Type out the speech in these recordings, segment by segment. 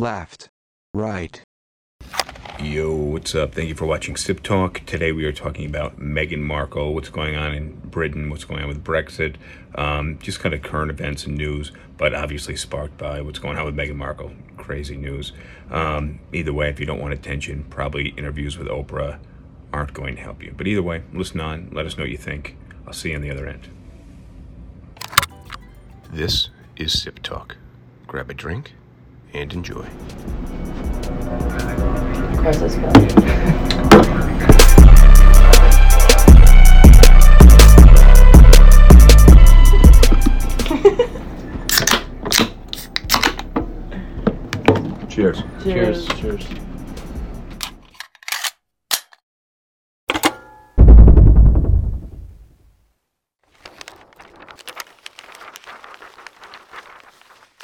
Left. Right. Yo, what's up? Thank you for watching Sip Talk. Today we are talking about Meghan Markle, what's going on in Britain, what's going on with Brexit, just kind of current events and news, but obviously sparked by what's going on with Meghan Markle. Crazy news. Either way, if you don't want attention, probably interviews with Oprah aren't going to help you. But either way, listen on, let us know what you think. I'll see you on the other end. This is Sip Talk. Grab a drink and enjoy. How's this going? Cheers. Cheers. Cheers.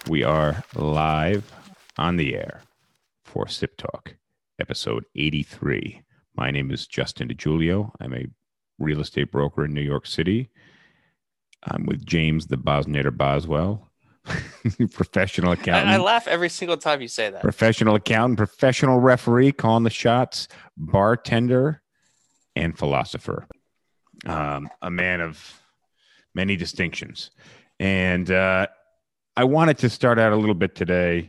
We are live on the air for Sip Talk, episode 83. My name is Justin DiGiulio. I'm a real estate broker in New York City. I'm with James, the Bosnator Boswell. Professional accountant. I laugh every single time you say that. Professional accountant, professional referee, calling the shots, bartender, and philosopher. A man of many distinctions. And I wanted to start out a little bit today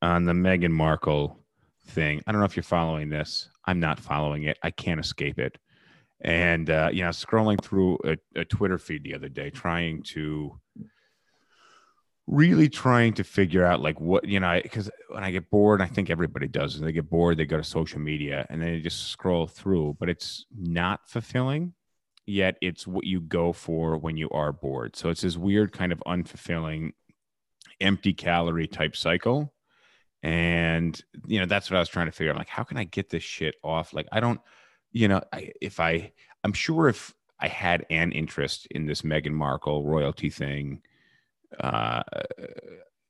on the Meghan Markle thing. I don't know if you're following this. I'm not following it. I can't escape it. And, you know, scrolling through a Twitter feed the other day, really trying to figure out like what, you know, because when I get bored, and I think everybody does, and they get bored, they go to social media and then they just scroll through, but it's not fulfilling, yet it's what you go for when you are bored. So it's this weird kind of unfulfilling, empty calorie type cycle. And, you know, that's what I was trying to figure out. Like, how can I get this shit off? Like, I don't, you know, I'm sure if I had an interest in this Meghan Markle royalty thing,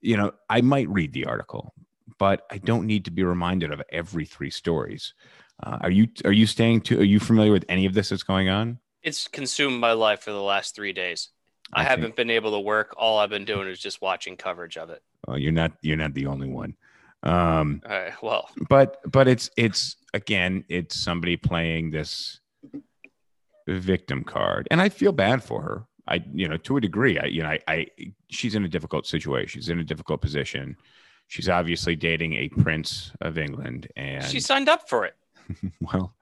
you know, I might read the article, but I don't need to be reminded of every three stories. Are you familiar with any of this that's going on? It's consumed my life for the last 3 days. I haven't been able to work. All I've been doing is just watching coverage of it. Well, you're not the only one. All right, well, but it's somebody playing this victim card, and I feel bad for her. To a degree, she's in a difficult situation. She's in a difficult position. She's obviously dating a prince of England, and she signed up for it. Well,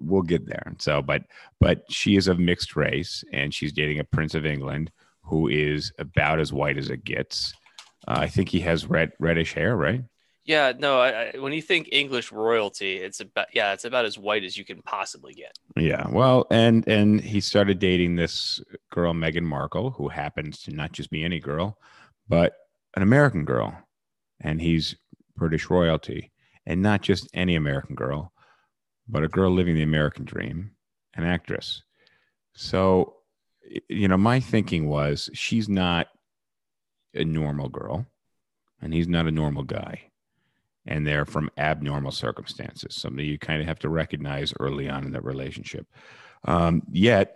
we'll get there. And so, but she is of mixed race, and she's dating a prince of England who is about as white as it gets. I think he has reddish hair, right? Yeah, no. When you think English royalty, it's about as white as you can possibly get. Yeah, well, and he started dating this girl, Meghan Markle, who happens to not just be any girl, but an American girl, and he's British royalty, and not just any American girl, but a girl living the American dream, an actress. So, you know, my thinking was she's not a normal girl, and he's not a normal guy. And they're from abnormal circumstances, something you kind of have to recognize early on in that relationship. Yet,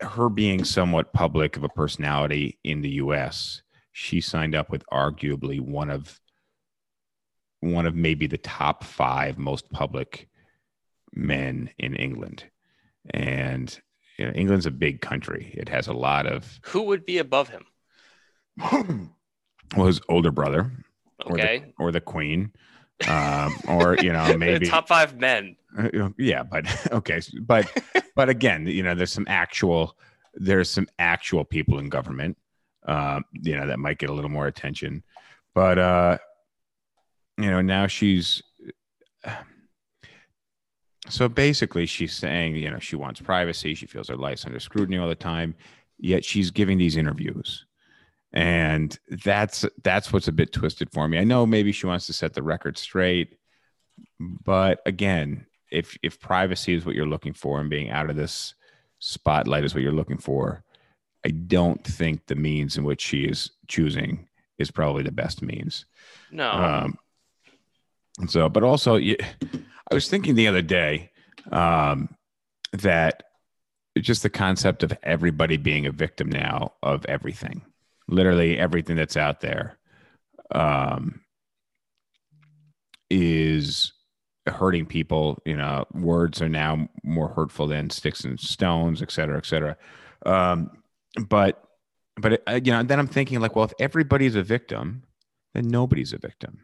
her being somewhat public of a personality in the U.S., she signed up with arguably one of maybe the top five most public men in England. And you know, England's a big country. It has a lot of... Who would be above him? Well, his older brother... Okay. Or the queen, or, you know, maybe top five men. Yeah. But okay. But again, you know, there's some actual people in government, you know, that might get a little more attention, but, you know, now she's, so basically she's saying, you know, she wants privacy. She feels her life's under scrutiny all the time, yet she's giving these interviews. And that's what's a bit twisted for me. I know maybe she wants to set the record straight, but again, if privacy is what you're looking for and being out of this spotlight is what you're looking for, I don't think the means in which she is choosing is probably the best means. No. And so, but also, I was thinking the other day that just the concept of everybody being a victim now of everything. Literally everything that's out there. is hurting people. You know, words are now more hurtful than sticks and stones, et cetera, et cetera. But you know, then I'm thinking like, well, if everybody's a victim, then nobody's a victim.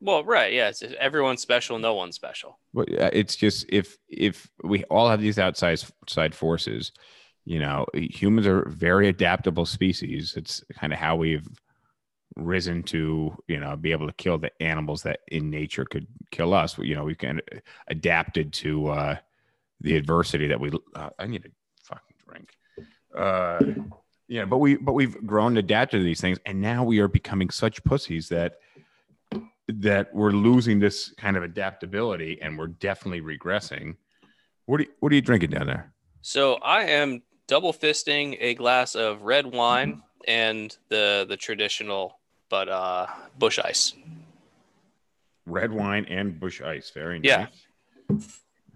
Well, right. Yeah. It's everyone's special. No one's special. Well, it's just if we all have these outside forces, you know, humans are very adaptable species. It's kind of how we've risen to, you know, be able to kill the animals that in nature could kill us. You know, we've kind of adapted to the adversity that we, I need a fucking drink. Yeah. But we've grown to adapt to these things. And now we are becoming such pussies that we're losing this kind of adaptability, and we're definitely regressing. What are you drinking down there? So I am double fisting a glass of red wine and the traditional, but bush ice. Red wine and bush ice. Very nice. Yeah.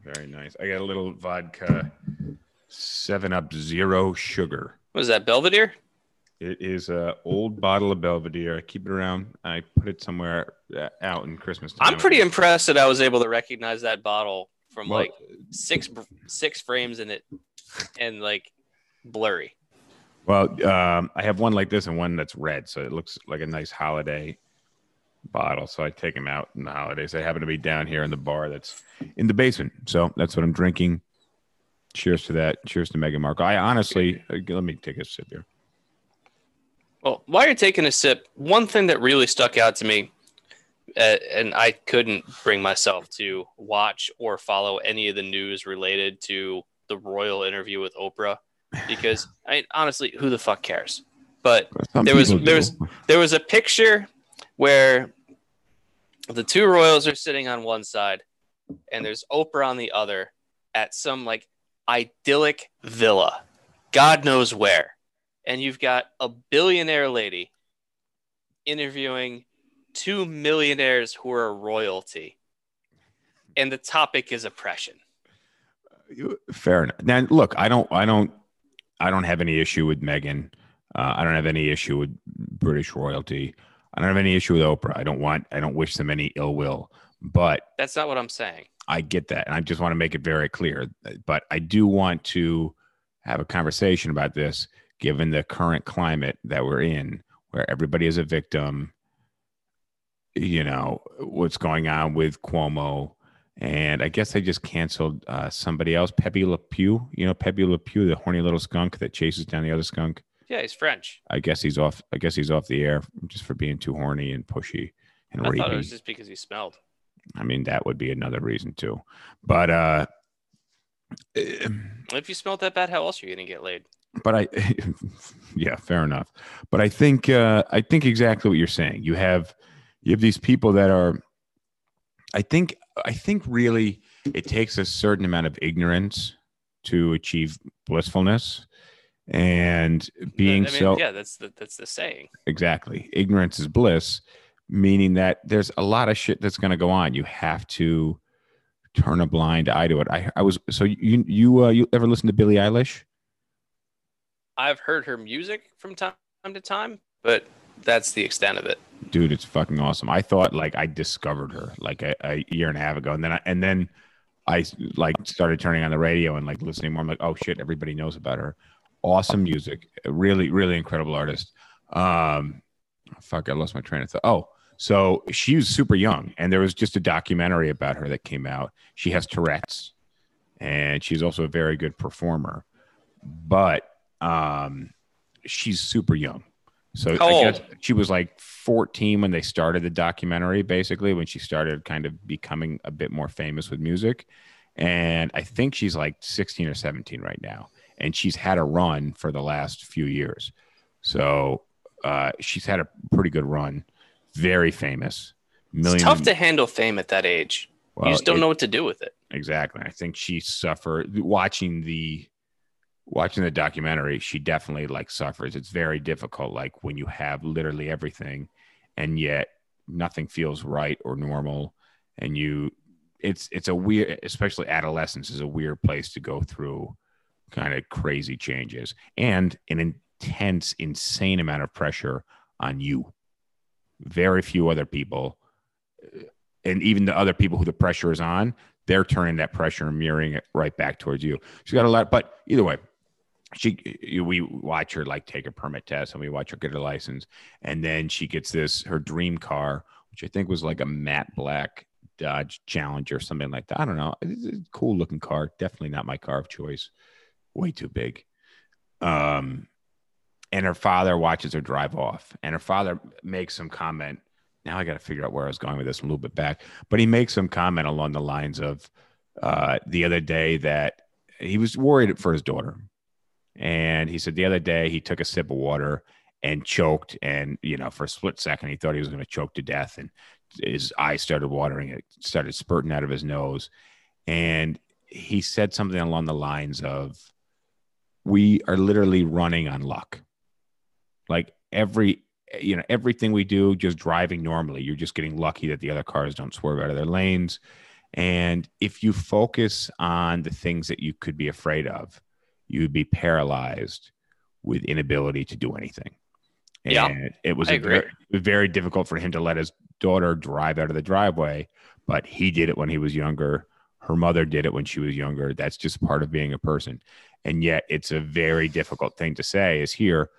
Very nice. I got a little vodka 7-Up, 0 sugar. What is that, Belvedere? It is an old bottle of Belvedere. I keep it around. I put it somewhere out in Christmas time. I'm pretty impressed that I was able to recognize that bottle from like six frames in it and like blurry. Well, I have one like this and one that's red. So it looks like a nice holiday bottle. So I take them out in the holidays. They happen to be down here in the bar that's in the basement. So that's what I'm drinking. Cheers to that. Cheers to Meghan Markle. I honestly, let me take a sip here. Well, while you're taking a sip, one thing that really stuck out to me, and I couldn't bring myself to watch or follow any of the news related to the royal interview with Oprah, because I mean, honestly, who the fuck cares? But there was a picture where the two royals are sitting on one side and there's Oprah on the other at some like idyllic villa, God knows where. And you've got a billionaire lady interviewing two millionaires who are royalty. And the topic is oppression. Fair enough. Now, look, I don't have any issue with Meghan. I don't have any issue with British royalty. I don't have any issue with Oprah. I don't wish them any ill will, but that's not what I'm saying. I get that. And I just want to make it very clear, but I do want to have a conversation about this, given the current climate that we're in, where everybody is a victim, you know, what's going on with Cuomo. And I guess they just canceled somebody else, Pepe Le Pew. You know, Pepe Le Pew, the horny little skunk that chases down the other skunk. Yeah, he's French. I guess he's off the air just for being too horny and pushy and rapey. I thought it was just because he smelled. I mean, that would be another reason too. But if you smelled that bad, how else are you going to get laid? But yeah, fair enough. But I think exactly what you're saying. You have these people that are, I think really it takes a certain amount of ignorance to achieve blissfulness and being Yeah, that's the saying. Exactly. Ignorance is bliss, meaning that there's a lot of shit that's going to go on. You have to turn a blind eye to it. You ever listen to Billie Eilish? I've heard her music from time to time, but that's the extent of it. Dude, it's fucking awesome. I thought like I discovered her like a year and a half ago, and then I like started turning on the radio and like listening more. I'm like, oh shit, everybody knows about her. Awesome music, really, really incredible artist. Fuck, I lost my train of thought. Oh, so she was super young, and there was just a documentary about her that came out. She has Tourette's, and she's also a very good performer, but. She's super young. So I guess she was like 14 when they started the documentary, basically when she started kind of becoming a bit more famous with music. And I think she's like 16 or 17 right now. And she's had a run for the last few years. So, she's had a pretty good run. Very famous. It's tough to handle fame at that age. Well, you just don't know what to do with it. Exactly. I think she suffered watching the documentary, she definitely like suffers. It's very difficult, like when you have literally everything and yet nothing feels right or normal. And it's a weird, especially adolescence is a weird place to go through kind of crazy changes and an intense, insane amount of pressure on you. Very few other people and even the other people who the pressure is on, they're turning that pressure and mirroring it right back towards you. She's got a lot, but either way, we watch her like take a permit test and we watch her get her license. And then she gets this, her dream car, which I think was like a matte black Dodge Challenger or something like that. I don't know. It's a cool looking car. Definitely not my car of choice. Way too big. And her father watches her drive off, and her father makes some comment. Now I got to figure out where I was going with this a little bit back, but he makes some comment along the lines of the other day that he was worried for his daughter. And he said the other day he took a sip of water and choked, and, you know, for a split second, he thought he was going to choke to death, and his eyes started watering. It started spurting out of his nose. And he said something along the lines of, we are literally running on luck. Like everything we do, just driving normally, you're just getting lucky that the other cars don't swerve out of their lanes. And if you focus on the things that you could be afraid of, you'd be paralyzed with inability to do anything. And yeah, it was very difficult for him to let his daughter drive out of the driveway, but he did it when he was younger. Her mother did it when she was younger. That's just part of being a person. And yet it's a very difficult thing to say is here,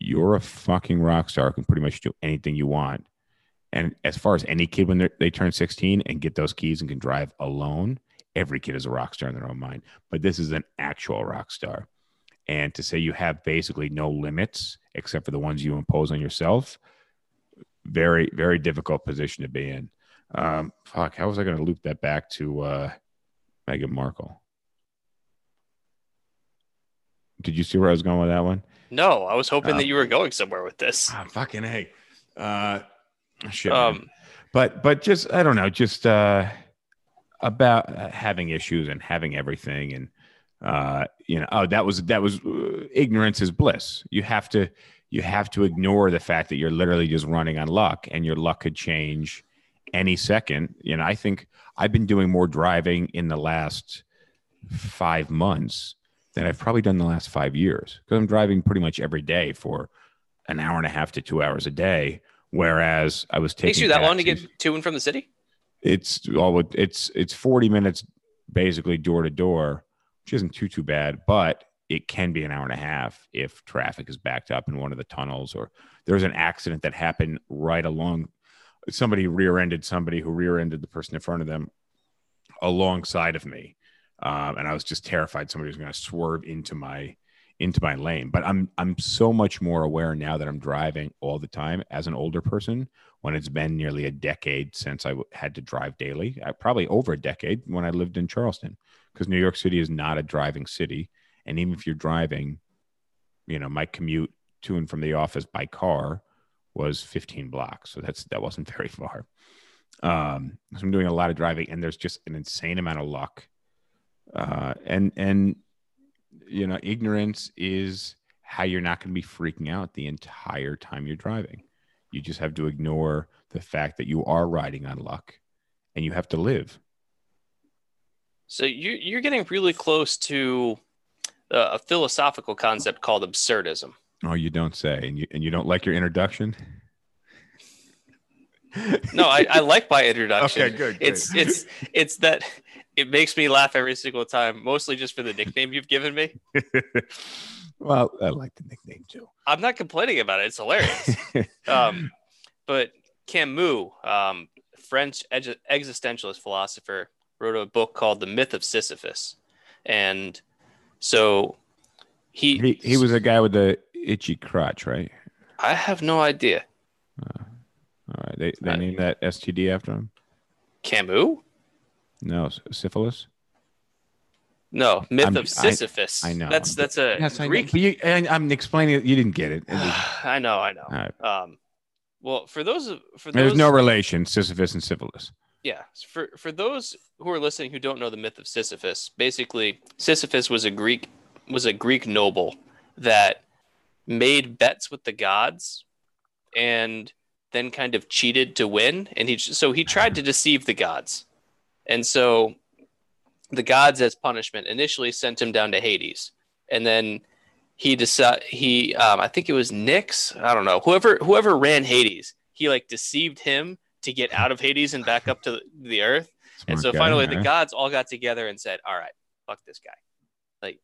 you're a fucking rock star, can pretty much do anything you want. And as far as any kid, when they turn 16 and get those keys and can drive alone, every kid is a rock star in their own mind. But this is an actual rock star. And to say you have basically no limits except for the ones you impose on yourself, very, very difficult position to be in. How was I going to loop that back to Meghan Markle? Did you see where I was going with that one? No, I was hoping that you were going somewhere with this. Fucking hey, shit. But just I don't know, just about having issues and having everything, and that was ignorance is bliss. You have to ignore the fact that you're literally just running on luck, and your luck could change any second. You know, I think I've been doing more driving in the last 5 months than I've probably done the last 5 years, because I'm driving pretty much every day for an hour and a half to 2 hours a day. Whereas I was taking— Takes you that long to get to and from the city? It's 40 minutes basically door to door, which isn't too bad, but it can be an hour and a half if traffic is backed up in one of the tunnels, or there's an accident that happened right along. Somebody rear-ended somebody who rear-ended the person in front of them alongside of me. And I was just terrified somebody was going to swerve into my lane. But I'm so much more aware now that I'm driving all the time as an older person, when it's been nearly a decade since I had to drive daily. Probably over a decade when I lived in Charleston, because New York City is not a driving city. And even if you're driving, you know, my commute to and from the office by car was 15 blocks. So that wasn't very far. So I'm doing a lot of driving, and there's just an insane amount of luck. And you know, ignorance is how you're not going to be freaking out the entire time you're driving. You just have to ignore the fact that you are riding on luck, and you have to live. So you're getting really close to a philosophical concept called absurdism. Oh, you don't say. And you don't like your introduction? No, I like my introduction. Okay, good. It's that it makes me laugh every single time, mostly just for the nickname you've given me. Well, I like the nickname too. I'm not complaining about it. It's hilarious. But Camus, French existentialist philosopher, wrote a book called The Myth of Sisyphus. And so he was a guy with the itchy crotch, right? I have no idea. All right. They named that STD after him? Camus? No, syphilis? No, Myth of Sisyphus. I know. That's Greek. And I'm explaining it. You didn't get it. I know. Right. Well, there's no relation, Sisyphus and syphilis. Yeah. For those who are listening who don't know the myth of Sisyphus, basically Sisyphus was a Greek noble that made bets with the gods and then kind of cheated to win. And he tried to deceive the gods. And so the gods, as punishment, initially sent him down to Hades. And then I think it was Nyx, I don't know, whoever ran Hades, he like deceived him to get out of Hades and back up to the earth. Smart and so guy, finally, the gods all got together and said, all right, fuck this guy. Like,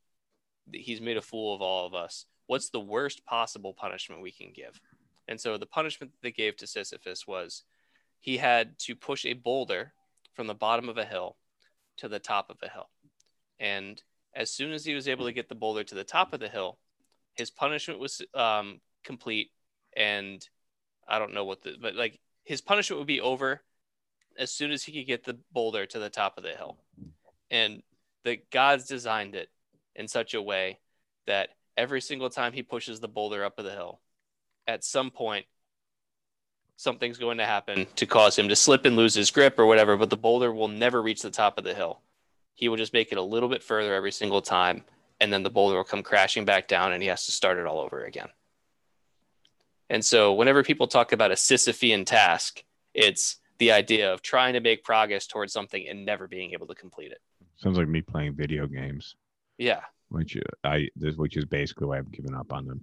he's made a fool of all of us. What's the worst possible punishment we can give? And so the punishment that they gave to Sisyphus was he had to push a boulder from the bottom of a hill to the top of a hill. And as soon as he was able to get the boulder to the top of the hill, his punishment was complete. And I don't know what the, but like his punishment would be over as soon as he could get the boulder to the top of the hill. And the gods designed it in such a way that every single time he pushes the boulder up of the hill, at some point, something's going to happen to cause him to slip and lose his grip or whatever, but the boulder will never reach the top of the hill. He will just make it a little bit further every single time, and then the boulder will come crashing back down and he has to start it all over again. And so whenever people talk about a Sisyphean task, it's the idea of trying to make progress towards something and never being able to complete it. Sounds like me playing video games. Yeah. Which is basically why I've given up on them.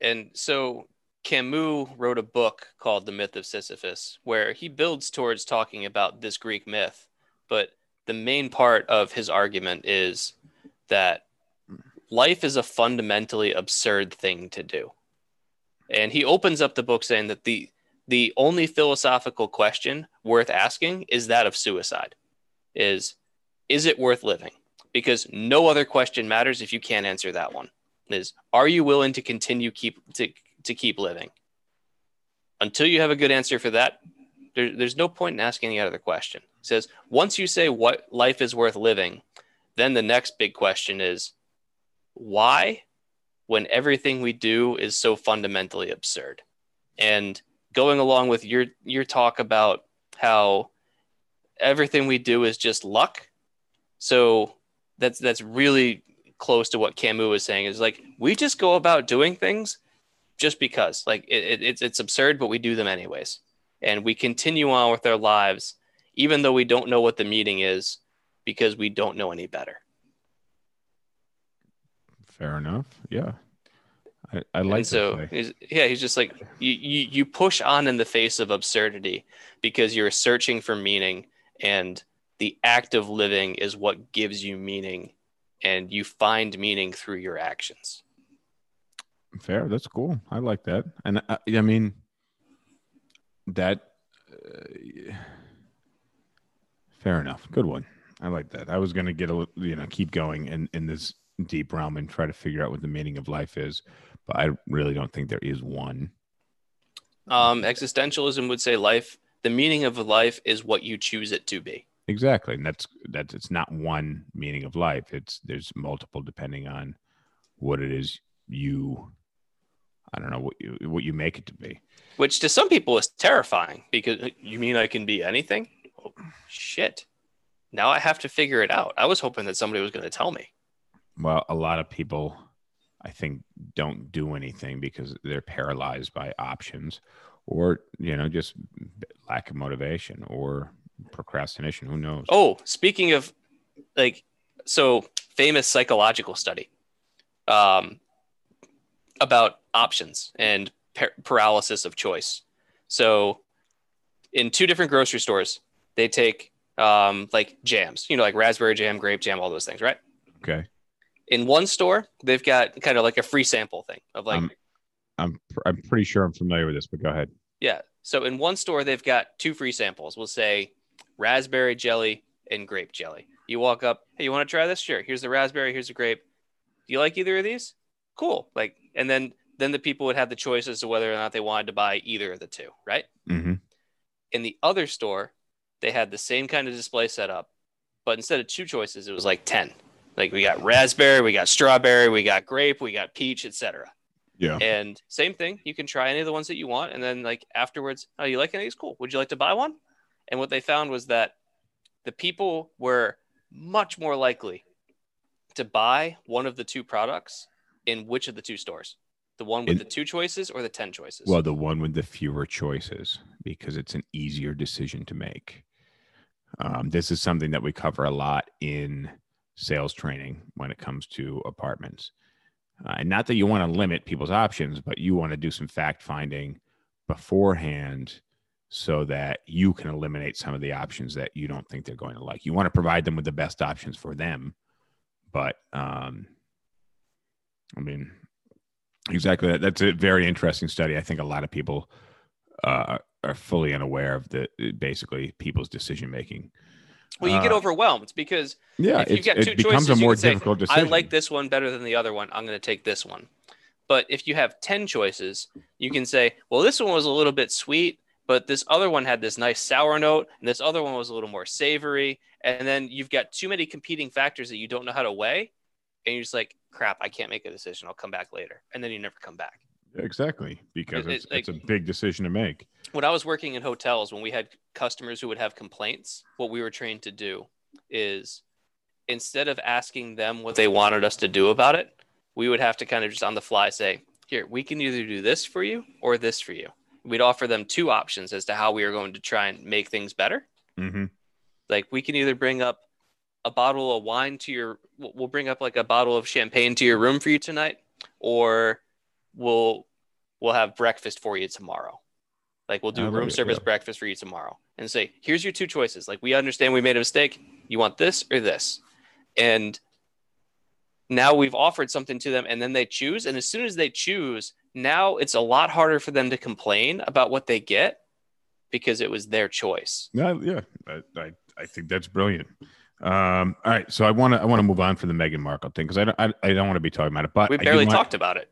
And so Camus wrote a book called The Myth of Sisyphus, where he builds towards talking about this Greek myth, but the main part of his argument is that life is a fundamentally absurd thing to do. And he opens up the book saying that the only philosophical question worth asking is that of suicide. Is it worth living? Because no other question matters if you can't answer that one. Are you willing to continue to keep living? Until you have a good answer for that, there's no point in asking any other question. It says, once you say what life is worth living, then the next big question is, why, when everything we do is so fundamentally absurd? And going along with your talk about how everything we do is just luck, so that's really close to what Camus was saying, is like, we just go about doing things just because, like, it's absurd, but we do them anyways. And we continue on with our lives, even though we don't know what the meaning is, because we don't know any better. Fair enough. Yeah. I like so. He's just like, you push on in the face of absurdity because you're searching for meaning, and the act of living is what gives you meaning, and you find meaning through your actions. Fair. That's cool. I like that. And I mean, that fair enough. Good one. I like that. I was going to get a, keep going in this deep realm and try to figure out what the meaning of life is, but I really don't think there is one. Existentialism would say the meaning of life is what you choose it to be. Exactly. And that's it's not one meaning of life. There's multiple, depending on what it is what you make it to be. Which to some people is terrifying, because you mean I can be anything? Oh, shit. Now I have to figure it out. I was hoping that somebody was going to tell me. Well, a lot of people, I think, don't do anything because they're paralyzed by options or, just lack of motivation or procrastination. Who knows? Oh, speaking of, famous psychological study about options and paralysis of choice. So in two different grocery stores, they take jams, like raspberry jam, grape jam, all those things, right? Okay. In one store, they've got kind of like a free sample thing of like. I'm pretty sure I'm familiar with this, but go ahead. Yeah. So in one store, they've got two free samples. We'll say raspberry jelly and grape jelly. You walk up, hey, you want to try this? Sure. Here's the raspberry. Here's the grape. Do you like either of these? Cool. Like, and then the people would have the choice as to whether or not they wanted to buy either of the two, right? Mm-hmm. In the other store, they had the same kind of display set up, but instead of two choices, it was like 10. Like, we got raspberry, we got strawberry, we got grape, we got peach, etc. Yeah. And same thing. You can try any of the ones that you want. And then like afterwards, oh, you like any of these? Cool. Would you like to buy one? And what they found was that the people were much more likely to buy one of the two products in which of the two stores. The one with the two choices or the 10 choices? Well, the one with the fewer choices, because it's an easier decision to make. This is something that we cover a lot in sales training when it comes to apartments. And not that you want to limit people's options, but you want to do some fact finding beforehand so that you can eliminate some of the options that you don't think they're going to like. You want to provide them with the best options for them. But I mean, exactly. That's a very interesting study. I think a lot of people are fully unaware of the basically people's decision making. Well, you get overwhelmed because if you've got two choices, a more difficult decision. I like this one better than the other one. I'm going to take this one. But if you have 10 choices, you can say, well, this one was a little bit sweet, but this other one had this nice sour note, and this other one was a little more savory. And then you've got too many competing factors that you don't know how to weigh. And you're just like, crap, I can't make a decision. I'll come back later. And then you never come back. Exactly. Because it's a big decision to make. When I was working in hotels, when we had customers who would have complaints, what we were trained to do is instead of asking them what they wanted us to do about it, we would have to kind of just on the fly say, here, we can either do this for you or this for you. We'd offer them two options as to how we are going to try and make things better. Mm-hmm. Like we can either bring up a bottle of wine to your, we'll bring up like a bottle of champagne to your room for you tonight, or we'll have breakfast for you tomorrow. Like we'll do room service breakfast for you tomorrow and say, here's your two choices. Like we understand we made a mistake. You want this or this. And now we've offered something to them and then they choose. And as soon as they choose, now it's a lot harder for them to complain about what they get because it was their choice. Yeah. I think that's brilliant. All right. So I want to move on from the Meghan Markle thing because I don't want to be talking about it, but we barely talked about it.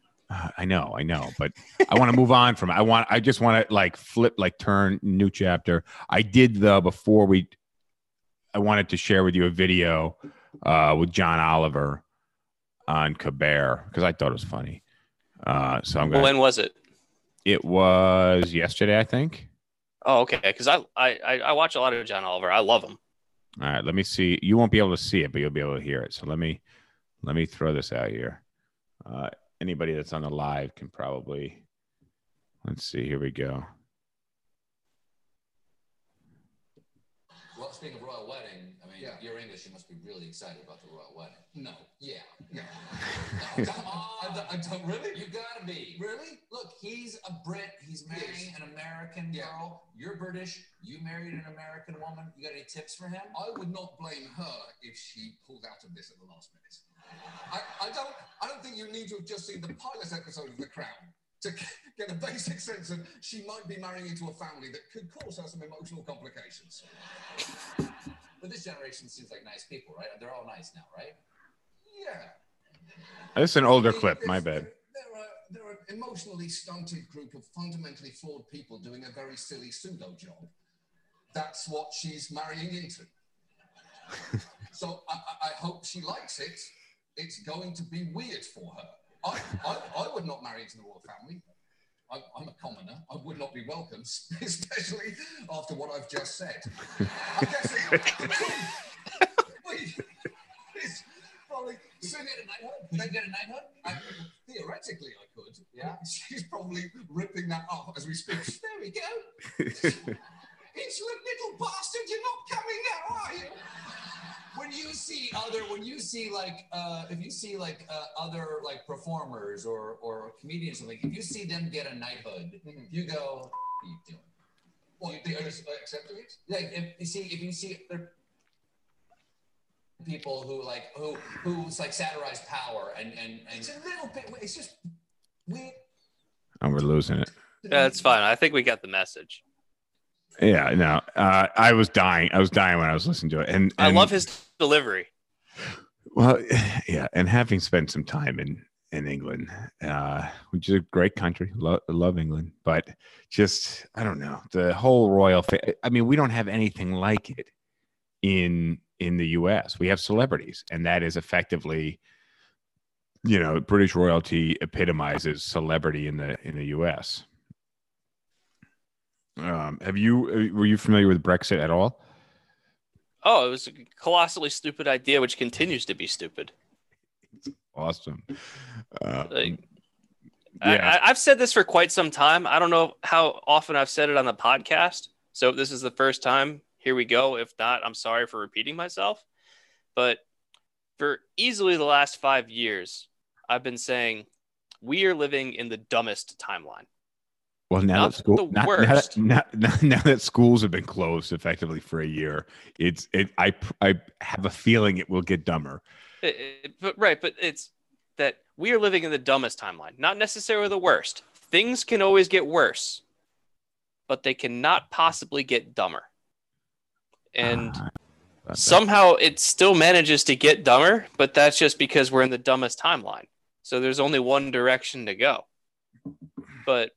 I know, but I want to move on from it. I just want to like flip, like turn new chapter. I did though, I wanted to share with you a video with John Oliver on Colbert because I thought it was funny. So I'm going. When was it? It was yesterday, I think. Oh, okay. Because I watch a lot of John Oliver. I love him. All right, let me see. You won't be able to see it, but you'll be able to hear it. So let me throw this out here. Anybody that's on the live can probably. Let's see. Here we go. Well, speaking of royal wedding, I mean, you're English. You must be really excited about the royal wedding. No. Yeah. No. No, come on. I don't really. You gotta be. Really? Look, he's a Brit. He's marrying an American girl. You're British. You married an American woman. You got any tips for him? I would not blame her if she pulled out of this at the last minute. I don't think you need to have just seen the pilot episode of The Crown to get a basic sense that she might be marrying into a family that could cause her some emotional complications. But this generation seems like nice people, right? They're all nice now, right? Yeah. It's an older clip, my bad. They're an emotionally stunted group of fundamentally flawed people doing a very silly pseudo job. That's what she's marrying into. So I hope she likes it. It's going to be weird for her. I would not marry into the royal family. I'm a commoner. I would not be welcome, especially after what I've just said. I guess it's probably. So they get a knighthood? Theoretically, I could. Yeah. She's probably ripping that off as we speak. There we go. Insolent little bastard, you're not coming now, are you? When you see other performers or comedians or something, if you see them get a knighthood, you go, what are you doing? Well, you think accepting it? Like if you see they're people who satirize power and it's a little bit, it's just weird. And we're losing it. Yeah, that's fine. I think we got the message. Yeah, no, I was dying. I was dying when I was listening to it. And I love his delivery. Well, yeah. And having spent some time in England, which is a great country. Love England. But just, I don't know, the whole royal thing. I mean, we don't have anything like it in the U.S. We have celebrities. And that is effectively, you know, British royalty epitomizes celebrity in the U.S., were you familiar with Brexit at all? Oh, it was a colossally stupid idea, which continues to be stupid. Awesome. I've said this for quite some time. I don't know how often I've said it on the podcast. So if this is the first time, here we go. If not, I'm sorry for repeating myself. But for easily the last 5 years, I've been saying we are living in the dumbest timeline. Well, now that schools have been closed effectively for a year, I have a feeling it will get dumber. But it's that we are living in the dumbest timeline, not necessarily the worst. Things can always get worse, but they cannot possibly get dumber. And somehow it still manages to get dumber, but that's just because we're in the dumbest timeline. So there's only one direction to go. But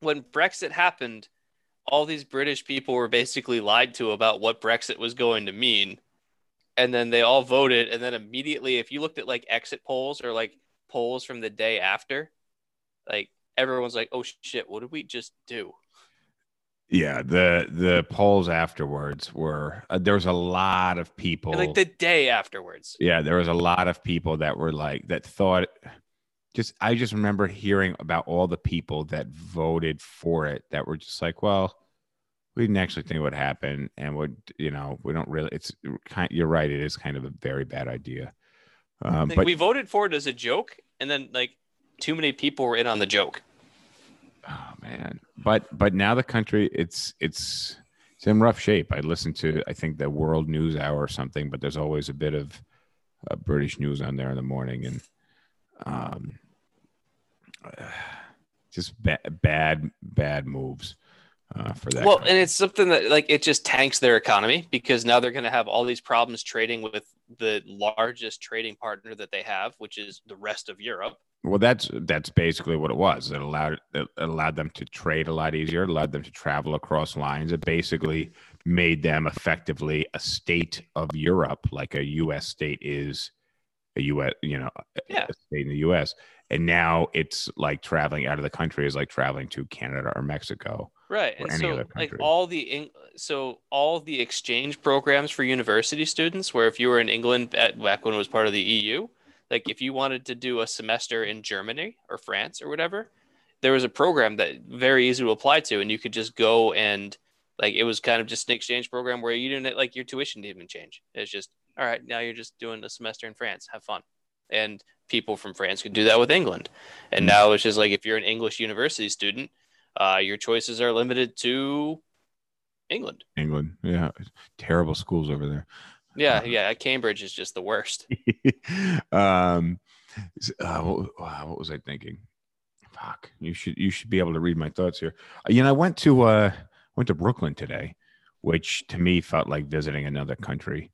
when Brexit happened, all these British people were basically lied to about what Brexit was going to mean. And then they all voted. And then immediately, if you looked at like exit polls or like polls from the day after, like everyone's like, oh shit, what did we just do? Yeah, the polls afterwards were, there was a lot of people. Like the day afterwards. Yeah, there was a lot of people that were like, that thought... I just remember hearing about all the people that voted for it that were just like, well, we didn't actually think it would happen, and would, you know, we don't really. It's kind. You're right. It is kind of a very bad idea. But we voted for it as a joke, and then like too many people were in on the joke. Oh man! But now the country, it's in rough shape. I listened to, I think, the World News Hour or something, but there's always a bit of British news on there in the morning, and. Just bad moves for that. Well, and it's something that like it just tanks their economy because now they're going to have all these problems trading with the largest trading partner that they have, which is the rest of Europe. Well, that's basically what it was. It allowed them to trade a lot easier. It allowed them to travel across lines. It basically made them effectively a state of Europe, like a U.S. state is. A state in the U.S. And now it's like traveling out of the country is like traveling to Canada or Mexico. Right. And so like all the exchange programs for university students, where if you were in England back when it was part of the EU, like if you wanted to do a semester in Germany or France or whatever, there was a program that very easy to apply to. And you could just go and like, it was kind of just an exchange program where you didn't like your tuition didn't even change. It's just, all right, now you're just doing a semester in France. Have fun. And people from France could do that with England. And now it's just like if you're an English university student, your choices are limited to England. England, yeah. Terrible schools over there. Yeah. Cambridge is just the worst. What was I thinking? Fuck. You should be able to read my thoughts here. You know, I went to Brooklyn today, which to me felt like visiting another country.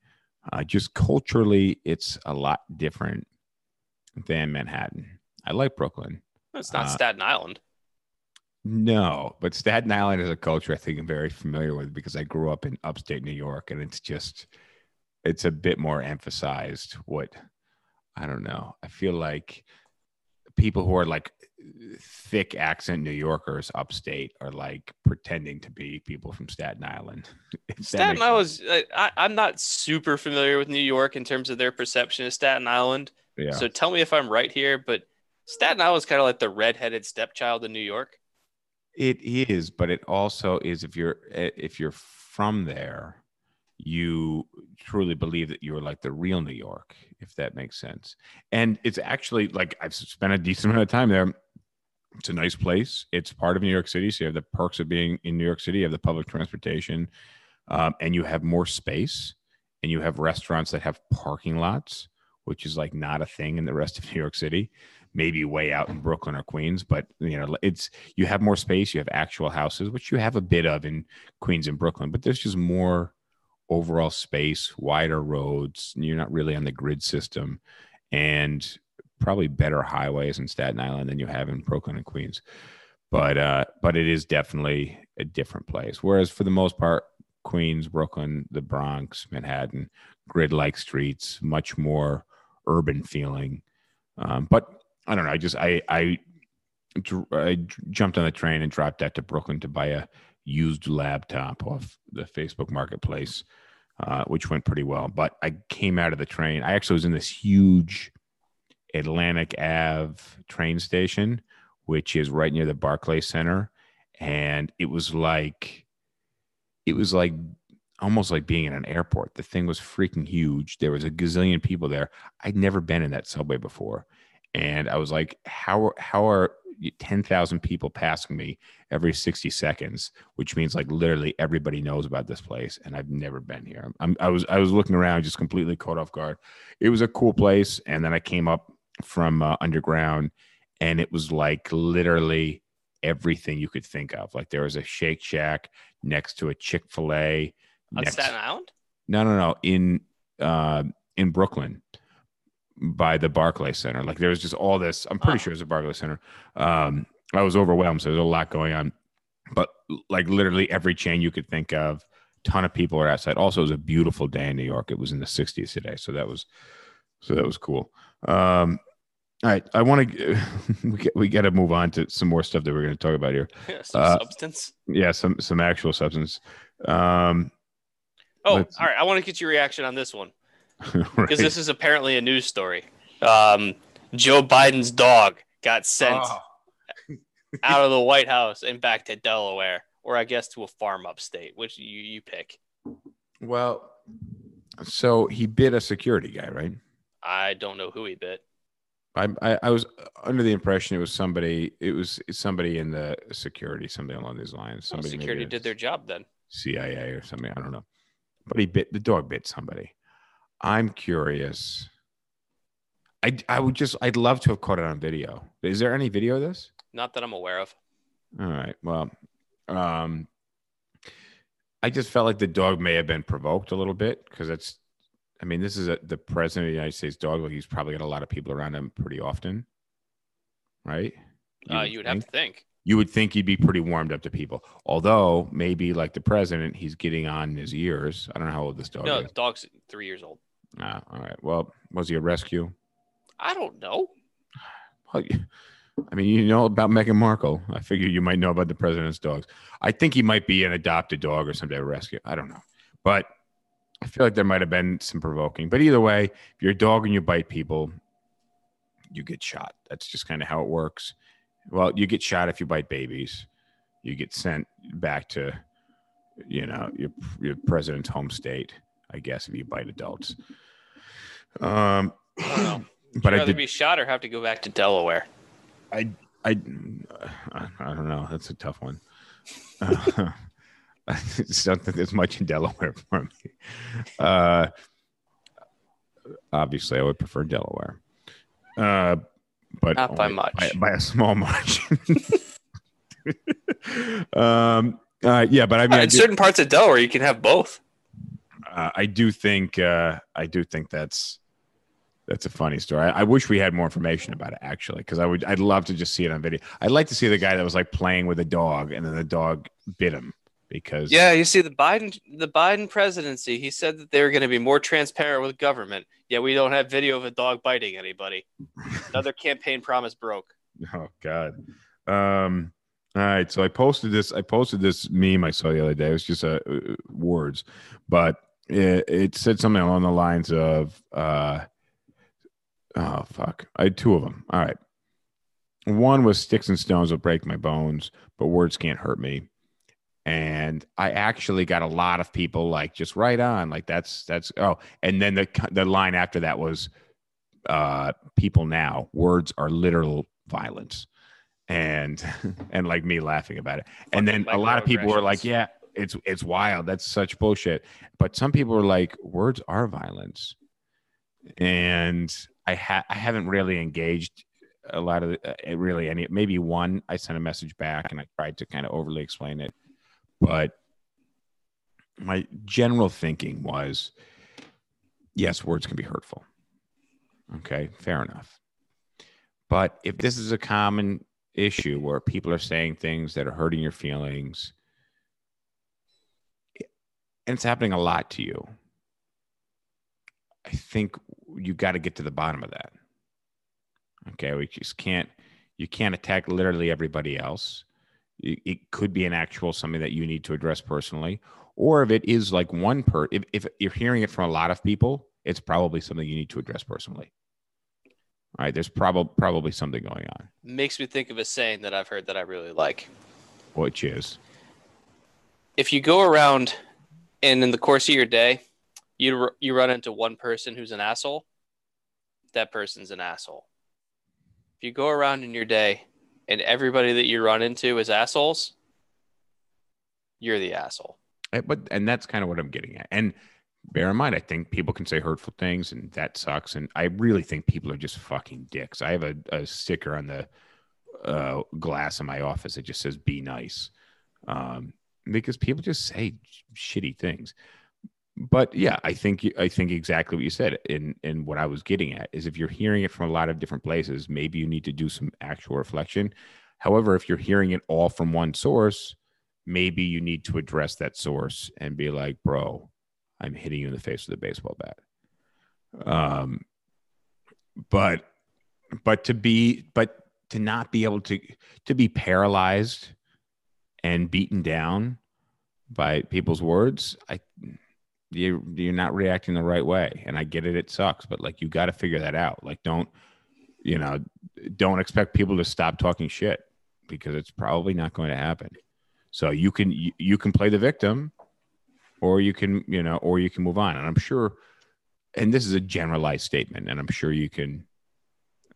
Just culturally, it's a lot different than Manhattan. I like Brooklyn. It's not Staten Island. No, but Staten Island is a culture I think I'm very familiar with because I grew up in upstate New York, and it's a bit more emphasized. I don't know. I feel like people who are like thick accent New Yorkers upstate are like pretending to be people from Staten Island. Staten Island, I'm not super familiar with New York in terms of their perception of Staten Island. Yeah. So tell me if I'm right here, but Staten Island is kind of like the redheaded stepchild of New York. It is, but it also is if you're from there, you truly believe that you're like the real New York, if that makes sense. And it's actually like I've spent a decent amount of time there. It's a nice place. It's part of New York City. So you have the perks of being in New York City. You have the public transportation and you have more space and you have restaurants that have parking lots, which is like not a thing in the rest of New York City, maybe way out in Brooklyn or Queens. But, you know, you have more space. You have actual houses, which you have a bit of in Queens and Brooklyn, but there's just more overall space, wider roads. You're not really on the grid system, and probably better highways in Staten Island than you have in Brooklyn and Queens. But it is definitely a different place. Whereas for the most part, Queens, Brooklyn, the Bronx, Manhattan, grid-like streets, much more urban feeling. But I don't know. I jumped on the train and dropped out to Brooklyn to buy a used laptop off the Facebook marketplace, which went pretty well. But I came out of the train. I actually was in this huge Atlantic Ave train station, which is right near the Barclay Center. And it was like almost like being in an airport. The thing was freaking huge. There was a gazillion people there. I'd never been in that subway before. And I was like, how are 10,000 people passing me every 60 seconds, which means like literally everybody knows about this place. And I've never been here. I was looking around, just completely caught off guard. It was a cool place. And then I came up from underground, and it was like literally everything you could think of. Like there was a Shake Shack next to a Chick-fil-A. On Staten Island? No. In Brooklyn, by the Barclays Center. Like there was just all this. I'm pretty sure it was the Barclays Center. I was overwhelmed. So there's a lot going on, but like literally every chain you could think of, ton of people are outside. Also, it was a beautiful day in New York. It was in the 60s today. So that was cool. All right. I want to, we got to move on to some more stuff that we're going to talk about here. Yeah, some substance. Yeah. Some actual substance. All right. I want to get your reaction on this one. Because This is apparently a news story. Joe Biden's dog got sent out of the White House and back to Delaware, or I guess to a farm upstate, which you pick. Well, so he bit a security guy, right? I don't know who he bit. I was under the impression it was somebody in the security, something along these lines. Somebody security did their job then. CIA or something, I don't know. But the dog bit somebody. I'm curious. I'd love to have caught it on video. Is there any video of this? Not that I'm aware of. All right. Well, I just felt like the dog may have been provoked a little bit because this is the president of the United States dog. Like he's probably got a lot of people around him pretty often, right? You would have to think. You would think he'd be pretty warmed up to people. Although maybe like the president, he's getting on in his years. I don't know how old this dog is. No, the dog's 3 years old. All right. Well, was he a rescue? I don't know. Well, you know about Meghan Markle. I figured you might know about the president's dogs. I think he might be an adopted dog or some type of rescue. I don't know. But I feel like there might have been some provoking. But either way, if you're a dog and you bite people, you get shot. That's just kind of how it works. Well, you get shot if you bite babies. You get sent back to, your president's home state, I guess, if you bite adults. I don't know. But I'd rather be shot or have to go back to Delaware. I don't know. That's a tough one. It's not that there's much in Delaware for me. Obviously, I would prefer Delaware. But not by much. By a small margin. Yeah, but I mean, in certain parts of Delaware, you can have both. I do think that's a funny story. I wish we had more information about it actually, because I'd love to just see it on video. I'd like to see the guy that was like playing with a dog, and then the dog bit him because. Yeah, you see the Biden presidency. He said that they were going to be more transparent with government. Yeah, we don't have video of a dog biting anybody. Another campaign promise broke. Oh, God. All right. So I posted this meme I saw the other day. It was just words. But it said something along the lines of, oh, fuck. I had two of them. All right. One was sticks and stones will break my bones, but words can't hurt me. And I actually got a lot of people like just right on, like that's and then the line after that was people now words are literal violence, and like me laughing about it. And then a lot of people were like, yeah, it's wild, that's such bullshit. But some people were like, words are violence, and I haven't really engaged. A lot of maybe one. I sent a message back and I tried to kind of overly explain it. But my general thinking was, yes, words can be hurtful. Okay, fair enough. But if this is a common issue where people are saying things that are hurting your feelings, and it's happening a lot to you, I think you got to get to the bottom of that. Okay, we just you can't attack literally everybody else. It could be an actual something that you need to address personally, or if it is like one if you're hearing it from a lot of people, it's probably something you need to address personally. All right, there's probably something going on. Makes me think of a saying that I've heard that I really like. Which is? If you go around and in the course of your day, you run into one person who's an asshole, that person's an asshole. If you go around in your day and everybody that you run into is assholes, you're the asshole. And that's kind of what I'm getting at. And bear in mind, I think people can say hurtful things and that sucks. And I really think people are just fucking dicks. I have a sticker on the glass in my office that just says, be nice. Because people just say shitty things. But yeah, I think exactly what you said, and what I was getting at is if you're hearing it from a lot of different places, maybe you need to do some actual reflection. However, if you're hearing it all from one source, maybe you need to address that source and be like, bro, I'm hitting you in the face with a baseball bat. But to not be able to be paralyzed and beaten down by people's words, you're not reacting the right way. And I get it. It sucks, but like, you got to figure that out. Like, don't expect people to stop talking shit because it's probably not going to happen. So you can play the victim or you can move on. And I'm sure, and this is a generalized statement, and I'm sure you can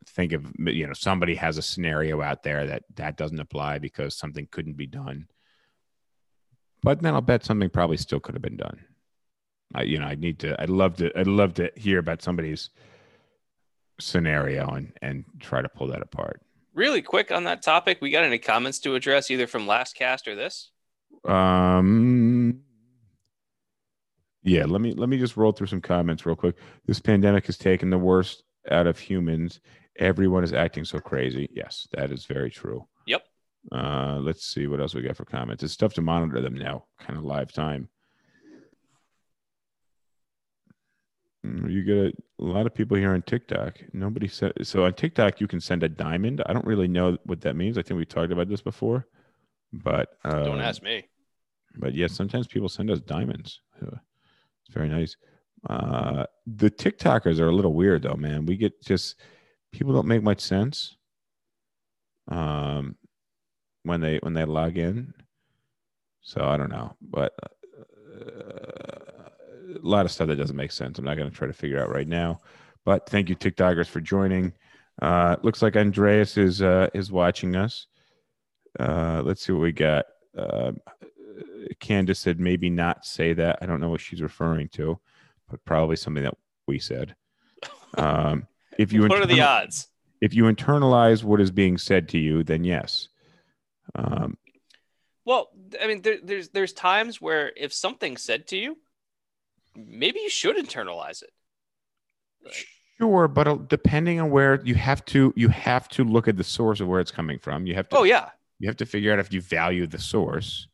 think of, somebody has a scenario out there that doesn't apply because something couldn't be done, but then I'll bet something probably still could have been done. I'd love to hear about somebody's scenario and try to pull that apart. Really quick on that topic, we got any comments to address either from last cast or this? Yeah, let me just roll through some comments real quick. This pandemic has taken the worst out of humans. Everyone is acting so crazy. Yes, that is very true. Yep. Let's see what else we got for comments. It's tough to monitor them now, kind of live time. You get a lot of people here on TikTok. Nobody said so. On TikTok, you can send a diamond. I don't really know what that means. I think we talked about this before, but don't ask me. But yeah, sometimes people send us diamonds. It's very nice. The TikTokers are a little weird though, man. We get just people don't make much sense. When they log in, so I don't know, but. A lot of stuff that doesn't make sense. I'm not going to try to figure out right now, but thank you TikTokers for joining. Looks like Andreas is watching us. Let's see what we got. Candace said, maybe not say that. I don't know what she's referring to, but probably something that we said. What are the odds? If you internalize what is being said to you, then yes. Well, I mean, there's times where if something's said to you, maybe you should internalize it. Like, sure, but depending on where you have to look at the source of where it's coming from. You have to figure out if you value the source,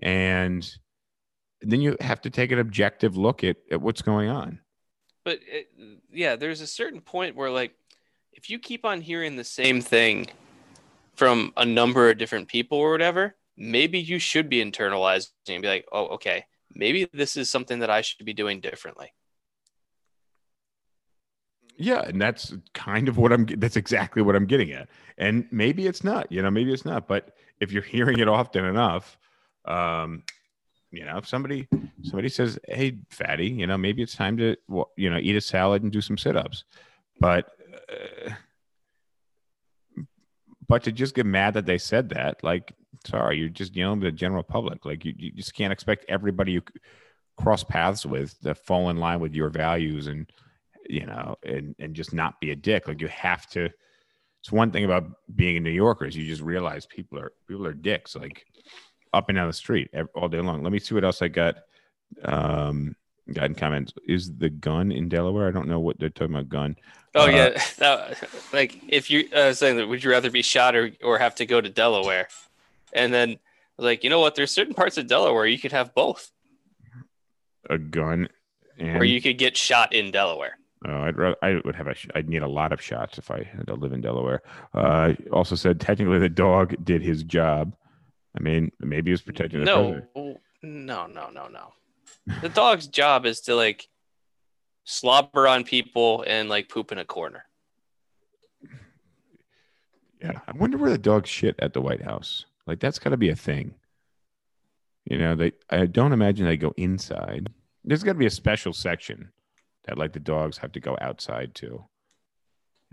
and then you have to take an objective look at what's going on. But there's a certain point where, like, if you keep on hearing the same thing from a number of different people or whatever, maybe you should be internalizing and be like, oh, okay. Maybe this is something that I should be doing differently. Yeah, and that's kind of that's exactly what I'm getting at. And maybe it's not, but if you're hearing it often enough, if somebody says, hey, fatty, maybe it's time to, eat a salad and do some sit-ups. But to just get mad that they said that, like, sorry, you're just dealing with the general public. Like, you just can't expect everybody you cross paths with to fall in line with your values and just not be a dick. Like, you have to. It's one thing about being a New Yorker is you just realize people are dicks, like up and down the street all day long. Let me see what else I got. Got in comments. Is the gun in Delaware? I don't know what they're talking about. Gun. Oh yeah, like if you saying that, would you rather be shot or have to go to Delaware? And then, like, you know what? There's certain parts of Delaware you could have both. A gun, or you could get shot in Delaware. Oh, I'd need a lot of shots if I had to live in Delaware. Also said, technically, the dog did his job. I mean, maybe he was protecting the president. No. The dog's job is to, like, slobber on people and, like, poop in a corner. Yeah, I wonder where the dog shit at the White House. Like, that's got to be a thing. I don't imagine they go inside. There's got to be a special section that, like, the dogs have to go outside to.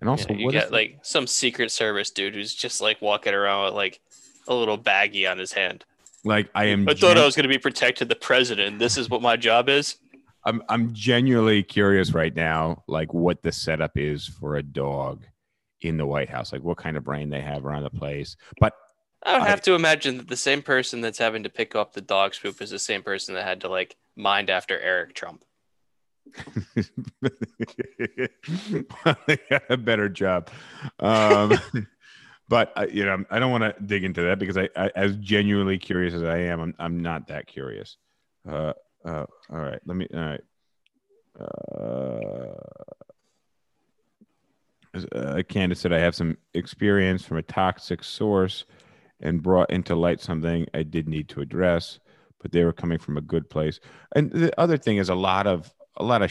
And also, you know, you got like some Secret Service dude who's just like walking around with like a little baggie on his hand. Like, I thought I was going to be protected, the president. This is what my job is. I'm genuinely curious right now, like what the setup is for a dog in the White House, like what kind of brain they have around the place. But I would have to imagine that the same person that's having to pick up the dog poop is the same person that had to like mind after Eric Trump. They got a better job. But you know, I don't want to dig into that because I as genuinely curious as I am, I'm not that curious. All right, Candace said, I have some experience from a toxic source and brought into light something I did need to address, but they were coming from a good place. And the other thing is a lot of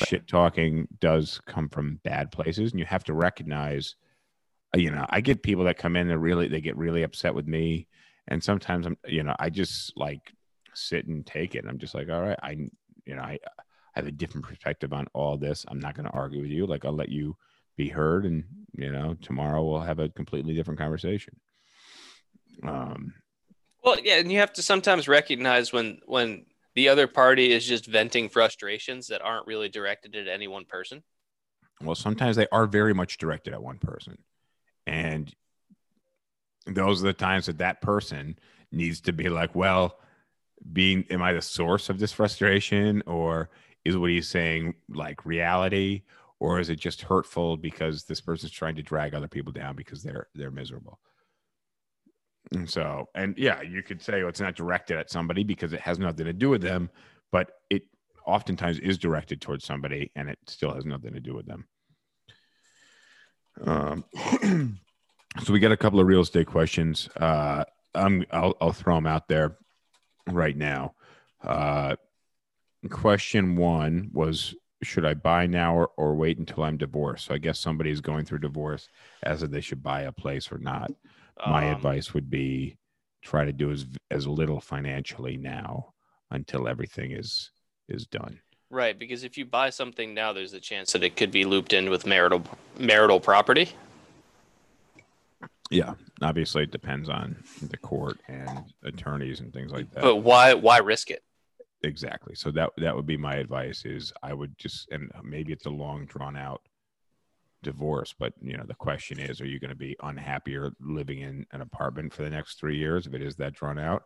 shit talking does come from bad places, and you have to recognize, you know, I get people that come in and they get really upset with me. And sometimes I just like sit and take it. I'm just like, all right, I have a different perspective on all this. I'm not going to argue with you. Like, I'll let you be heard. And, you know, tomorrow we'll have a completely different conversation. Well, yeah. And you have to sometimes recognize when the other party is just venting frustrations that aren't really directed at any one person. Well, sometimes they are very much directed at one person. And those are the times that person needs to be like, well, am I the source of this frustration, or is what he's saying like reality, or is it just hurtful because this person's trying to drag other people down because they're miserable? And so, and yeah, you could say, well, it's not directed at somebody because it has nothing to do with them, but it oftentimes is directed towards somebody and it still has nothing to do with them. So we got a couple of real estate questions. I'll throw them out there right now. Question one was, should I buy now or wait until I'm divorced? So I guess somebody is going through divorce as if they should buy a place or not. My advice would be try to do as little financially now until everything is done. Right, because if you buy something now, there's a chance that it could be looped in with marital property. Yeah, obviously it depends on the court and attorneys and things like that. But why risk it? Exactly. So that would be my advice. Is I would just, and maybe it's a long drawn out divorce, but you know, the question is, are you going to be unhappier living in an apartment for the next 3 years if it is that drawn out?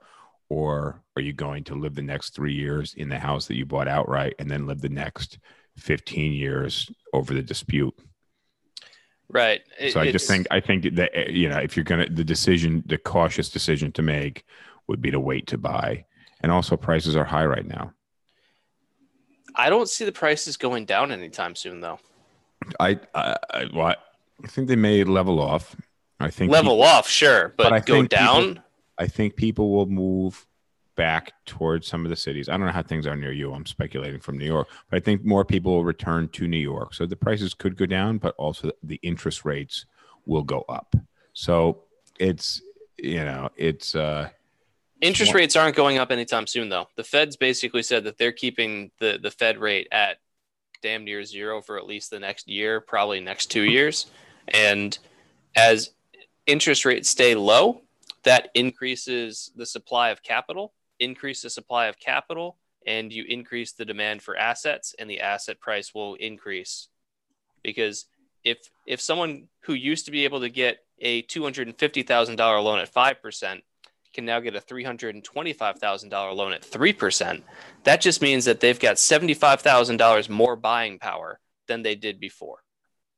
Or are you going to live the next 3 years in the house that you bought outright and then live the next 15 years over the dispute? Right. So I think that, you know, if you're going to, the cautious decision to make would be to wait to buy. And also prices are high right now. I don't see the prices going down anytime soon, though. I think they may level off. I think off, sure. But go down? I think people will move back towards some of the cities. I don't know how things are near you. I'm speculating from New York, but I think more people will return to New York. So the prices could go down, but also the interest rates will go up. So interest rates aren't going up anytime soon, though. The Fed's basically said that they're keeping the Fed rate at damn near zero for at least the next year, probably next 2 years. And as interest rates stay low, that increases the supply of capital, and you increase the demand for assets, and the asset price will increase. Because if someone who used to be able to get a $250,000 loan at 5% can now get a $325,000 loan at 3%, that just means that they've got $75,000 more buying power than they did before.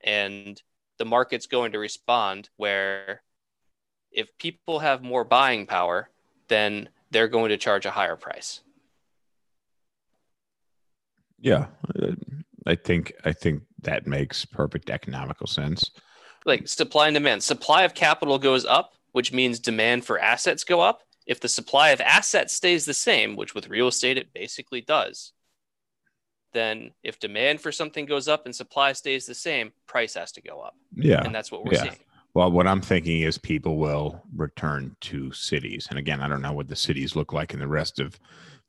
And the market's going to respond where, if people have more buying power, then they're going to charge a higher price. Yeah, I think that makes perfect economical sense. Like supply and demand. Supply of capital goes up, which means demand for assets go up. If the supply of assets stays the same, which with real estate it basically does, then if demand for something goes up and supply stays the same, price has to go up. Yeah. And that's what we're seeing. Well, what I'm thinking is people will return to cities. And again, I don't know what the cities look like in the rest of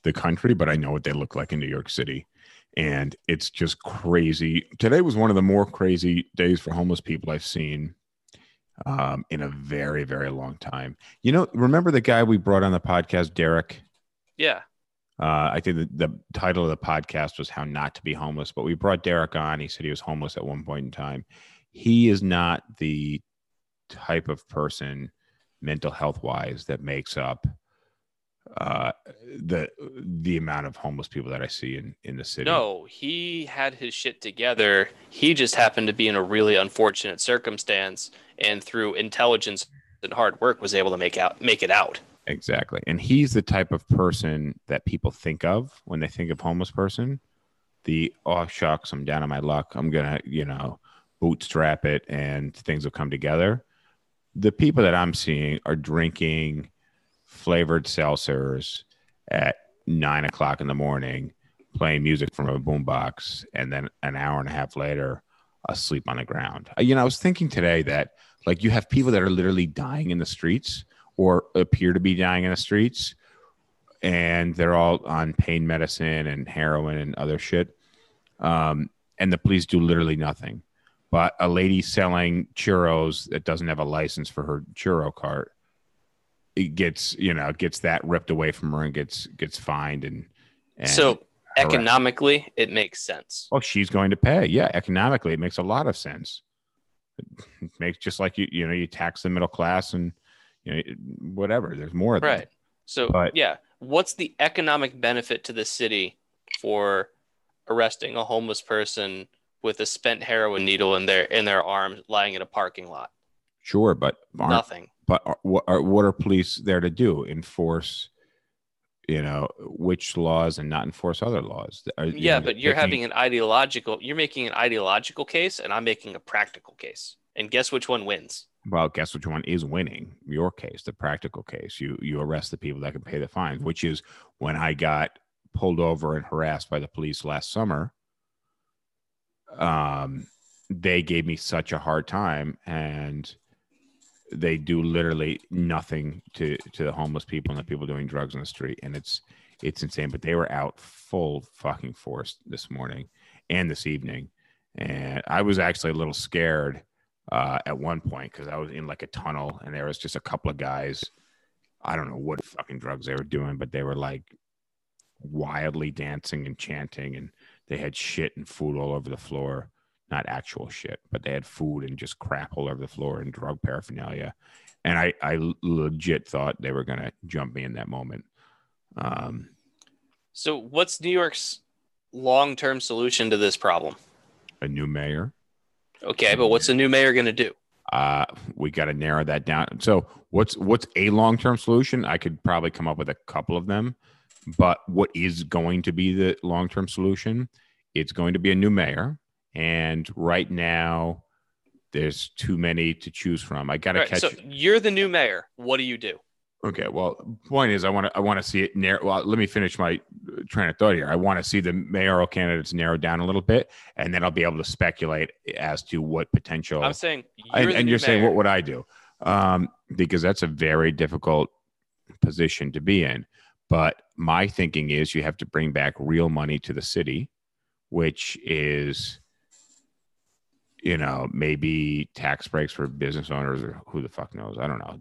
the country, but I know what they look like in New York City. And it's just crazy. Today was one of the more crazy days for homeless people I've seen in a very, very long time. You know, remember the guy we brought on the podcast, Derek? Yeah. I think the title of the podcast was How Not to Be Homeless, but we brought Derek on. He said he was homeless at one point in time. He is not the type of person, mental health wise, that makes up the amount of homeless people that I see in the city. No, he had his shit together. He just happened to be in a really unfortunate circumstance, and through intelligence and hard work was able to make it out. Exactly. And he's the type of person that people think of when they think of homeless person. The, oh, shucks, I'm down on my luck, I'm going to, you know, bootstrap it and things will come together. The people that I'm seeing are drinking flavored seltzers at 9 o'clock in the morning, playing music from a boombox, and then an hour and a half later, asleep on the ground. You know, I was thinking today that, like, you have people that are literally dying in the streets, or appear to be dying in the streets, and they're all on pain medicine and heroin and other shit. And the police do literally nothing. But a lady selling churros that doesn't have a license for her churro cart, it gets, you know, gets that ripped away from her and gets fined. And so economically, it makes sense. Well, she's going to pay. Yeah, economically, it makes a lot of sense. It makes, just like, you know, you tax the middle class and, you know, whatever, there's more of that. Right. So, but, yeah, what's the economic benefit to the city for arresting a homeless person with a spent heroin needle in their arm lying in a parking lot? Sure, but nothing. But what are police there to do? Enforce, you know, which laws and not enforce other laws? But you're making an ideological case, and I'm making a practical case. And guess which one wins? Well, guess which one is winning? Your case, the practical case. You arrest the people that can pay the fines, which is when I got pulled over and harassed by the police last summer. They gave me such a hard time, and they do literally nothing to the homeless people and the people doing drugs on the street. And it's insane. But they were out full fucking force this morning and this evening. And I was actually a little scared at one point, because I was in like a tunnel and there was just a couple of guys. I don't know what fucking drugs they were doing, but they were like wildly dancing and chanting, and they had shit and food all over the floor. Not actual shit, but they had food and just crap all over the floor and drug paraphernalia. And I legit thought they were going to jump me in that moment. So what's New York's long-term solution to this problem? A new mayor. Okay, but what's the new mayor going to do? We got to narrow that down. So what's a long-term solution? I could probably come up with a couple of them. But what is going to be the long-term solution? It's going to be a new mayor. And right now, there's too many to choose from. I got to catch. So you're the new mayor. What do you do? Okay, well, point is, I want to see it narrow. Well, let me finish my train of thought here. I want to see the mayoral candidates narrowed down a little bit, and then I'll be able to speculate as to what potential. I'm saying, you're saying, what would I do? Because that's a very difficult position to be in. But my thinking is, you have to bring back real money to the city, which is, you know, maybe tax breaks for business owners, or who the fuck knows. I don't know.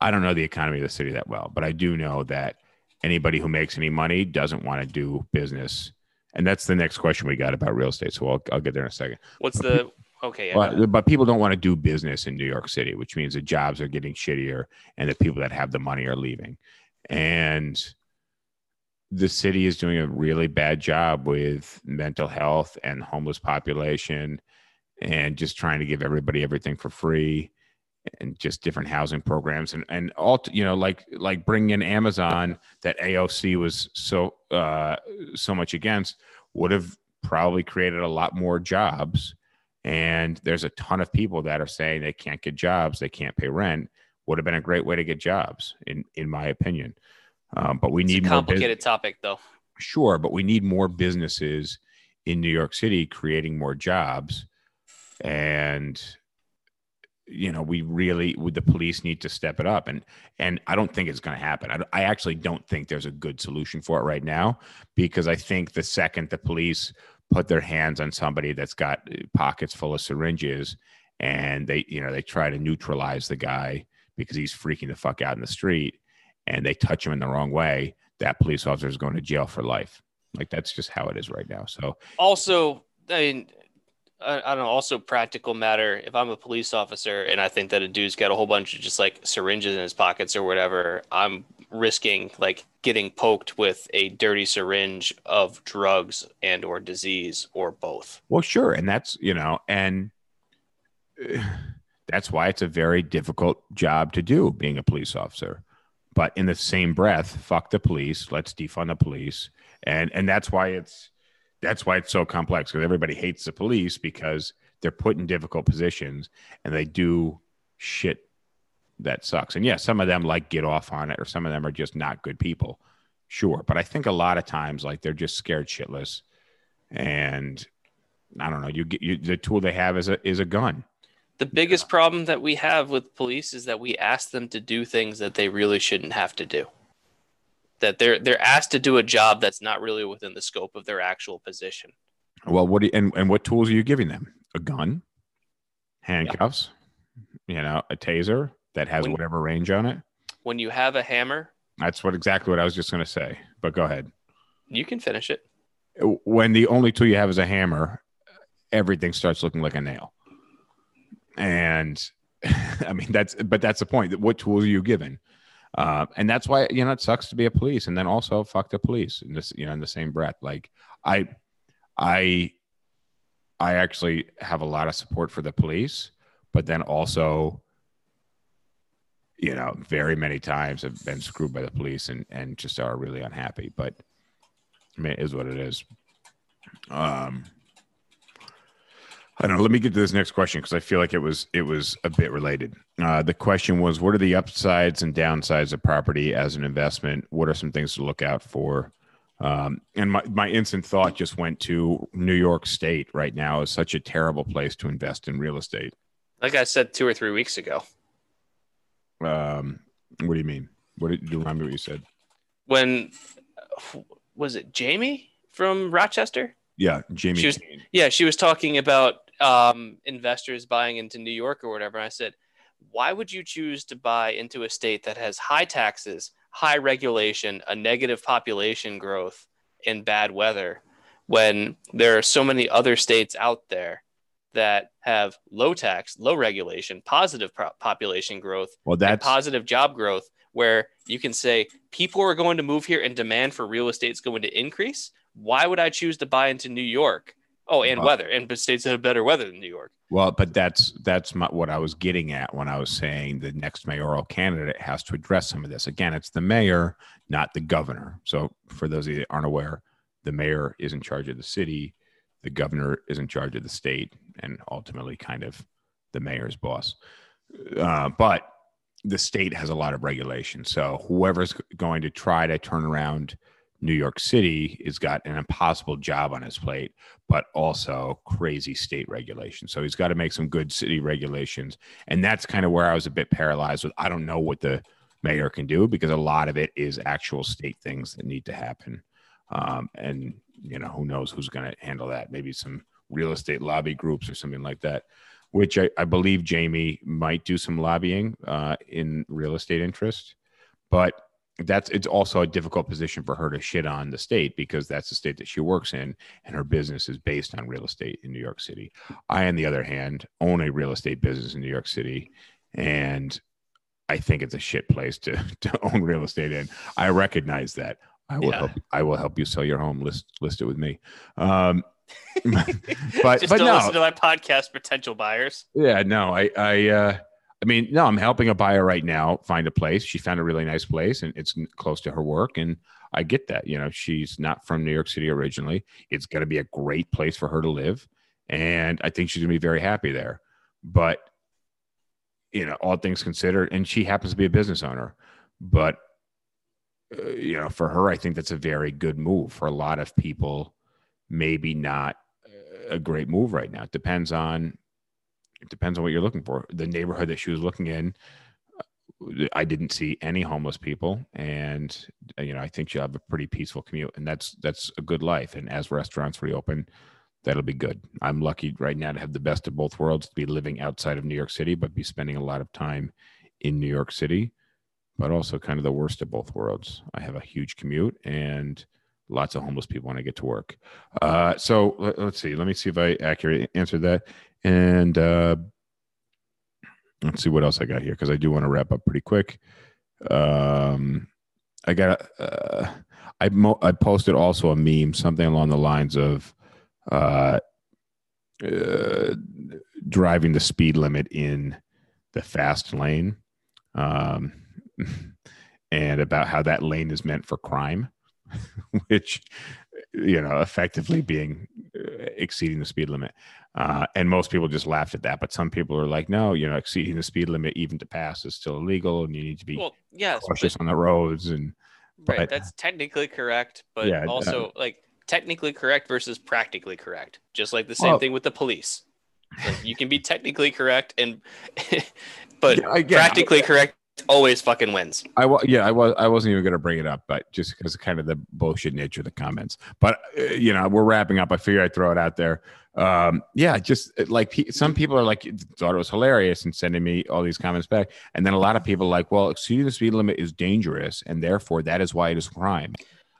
I don't know the economy of the city that well, but I do know that anybody who makes any money doesn't want to do business. And that's the next question we got about real estate. So I'll get there in a second. But people don't want to do business in New York City, which means the jobs are getting shittier and the people that have the money are leaving. And the city is doing a really bad job with mental health and homeless population, and just trying to give everybody everything for free, and just different housing programs, and all, you know, like bringing in Amazon that AOC was so much against would have probably created a lot more jobs. And there's a ton of people that are saying they can't get jobs, they can't pay rent. Would have been a great way to get jobs, in my opinion. But we need a complicated topic, though. Sure, but we need more businesses in New York City creating more jobs. And you know, we really would, the police need to step it up. And I don't think it's going to happen. I actually don't think there's a good solution for it right now, because I think the second the police put their hands on somebody that's got pockets full of syringes and they, you know, they try to neutralize the guy because he's freaking the fuck out in the street, and they touch him in the wrong way, that police officer is going to jail for life. Like, that's just how it is right now. So also, I mean, I don't know, also practical matter. If I'm a police officer and I think that a dude's got a whole bunch of just like syringes in his pockets or whatever, I'm risking like getting poked with a dirty syringe of drugs and or disease or both. Well, sure. And that's, you know, and that's why it's a very difficult job to do, being a police officer. But in the same breath, fuck the police. Let's defund the police. And that's why it's so complex, because everybody hates the police because they're put in difficult positions and they do shit that sucks. And yeah, some of them like get off on it, or some of them are just not good people. Sure. But I think a lot of times, like, they're just scared shitless, and I don't know, the tool they have is a gun. The biggest problem that we have with police is that we ask them to do things that they really shouldn't have to do. That they're asked to do a job that's not really within the scope of their actual position. Well, and what tools are you giving them? A gun, handcuffs, yeah. You know, a taser that has whatever range on it. When you have a hammer, that's exactly what I was just going to say. But go ahead. You can finish it. When the only tool you have is a hammer, everything starts looking like a nail. And I mean, that's the point. What tools are you given? And that's why, you know, it sucks to be a police, and then also fuck the police in this, you know, in the same breath. Like, I actually have a lot of support for the police, but then also, you know, very many times I've been screwed by the police and just are really unhappy. But I mean, it is what it is. I don't know. Let me get to this next question, because I feel like it was a bit related. The question was, what are the upsides and downsides of property as an investment? What are some things to look out for? And my instant thought just went to New York State right now is such a terrible place to invest in real estate. Like I said 2 or 3 weeks ago. What do you mean? Remind me what you said. When was it, Jamie from Rochester? Yeah, Jamie. She was talking about investors buying into New York or whatever. And I said, why would you choose to buy into a state that has high taxes, high regulation, a negative population growth, and bad weather, when there are so many other states out there that have low tax, low regulation, positive population growth, and positive job growth, where you can say people are going to move here and demand for real estate is going to increase? Why would I choose to buy into New York? Oh, and weather, and states that have better weather than New York. Well, but that's what I was getting at when I was saying the next mayoral candidate has to address some of this. Again, it's the mayor, not the governor. So for those of you that aren't aware, the mayor is in charge of the city. The governor is in charge of the state, and ultimately kind of the mayor's boss. But the state has a lot of regulation. So whoever's going to try to turn around New York City has got an impossible job on his plate, but also crazy state regulations. So he's got to make some good city regulations. And that's kind of where I was a bit paralyzed with. I don't know what the mayor can do, because a lot of it is actual state things that need to happen. And, you know, who knows who's going to handle that? Maybe some real estate lobby groups or something like that, which I believe Jamie might do some lobbying in real estate interest. But it's also a difficult position for her to shit on the state, because that's the state that she works in, and her business is based on real estate in New York City. I, on the other hand, own a real estate business in New York City, and I think it's a shit place to own real estate in. I recognize that. I will help you sell your home. List it with me. But just don't listen to my podcast, potential buyers. Yeah, no, I mean, no, I'm helping a buyer right now find a place. She found a really nice place, and it's close to her work. And I get that, you know, she's not from New York City originally. It's going to be a great place for her to live, and I think she's going to be very happy there. But, you know, all things considered, and she happens to be a business owner, but, you know, for her, I think that's a very good move. For a lot of people, maybe not a great move right now. It depends on it depends on what you're looking for. The neighborhood that she was looking in, I didn't see any homeless people, and you know, I think you'll have a pretty peaceful commute, and that's a good life. And as restaurants reopen, that'll be good. I'm lucky right now to have the best of both worlds, to be living outside of New York City, but be spending a lot of time in New York City, but also kind of the worst of both worlds. I have a huge commute and lots of homeless people when I get to work. So let's see. Let me see if I accurately answered that. And let's see what else I got here, because I do want to wrap up pretty quick. I got I posted also a meme, something along the lines of driving the speed limit in the fast lane, and about how that lane is meant for crime, which, you know, effectively being exceeding the speed limit. And most people just laughed at that, but some people are like, no, you know, exceeding the speed limit even to pass is still illegal, and you need to be cautious on the roads. And right, that's technically correct, but yeah, also like technically correct versus practically correct. Just like the same thing with the police. Like, you can be technically correct and but practically correct always fucking wins. I wasn't even going to bring it up, but just because of kind of the bullshit nature of the comments. But you know, we're wrapping up. I figure I'd throw it out there. Yeah, just like some people are like, thought it was hilarious and sending me all these comments back, and then a lot of people like, well, exceeding the speed limit is dangerous, and therefore that is why it is crime.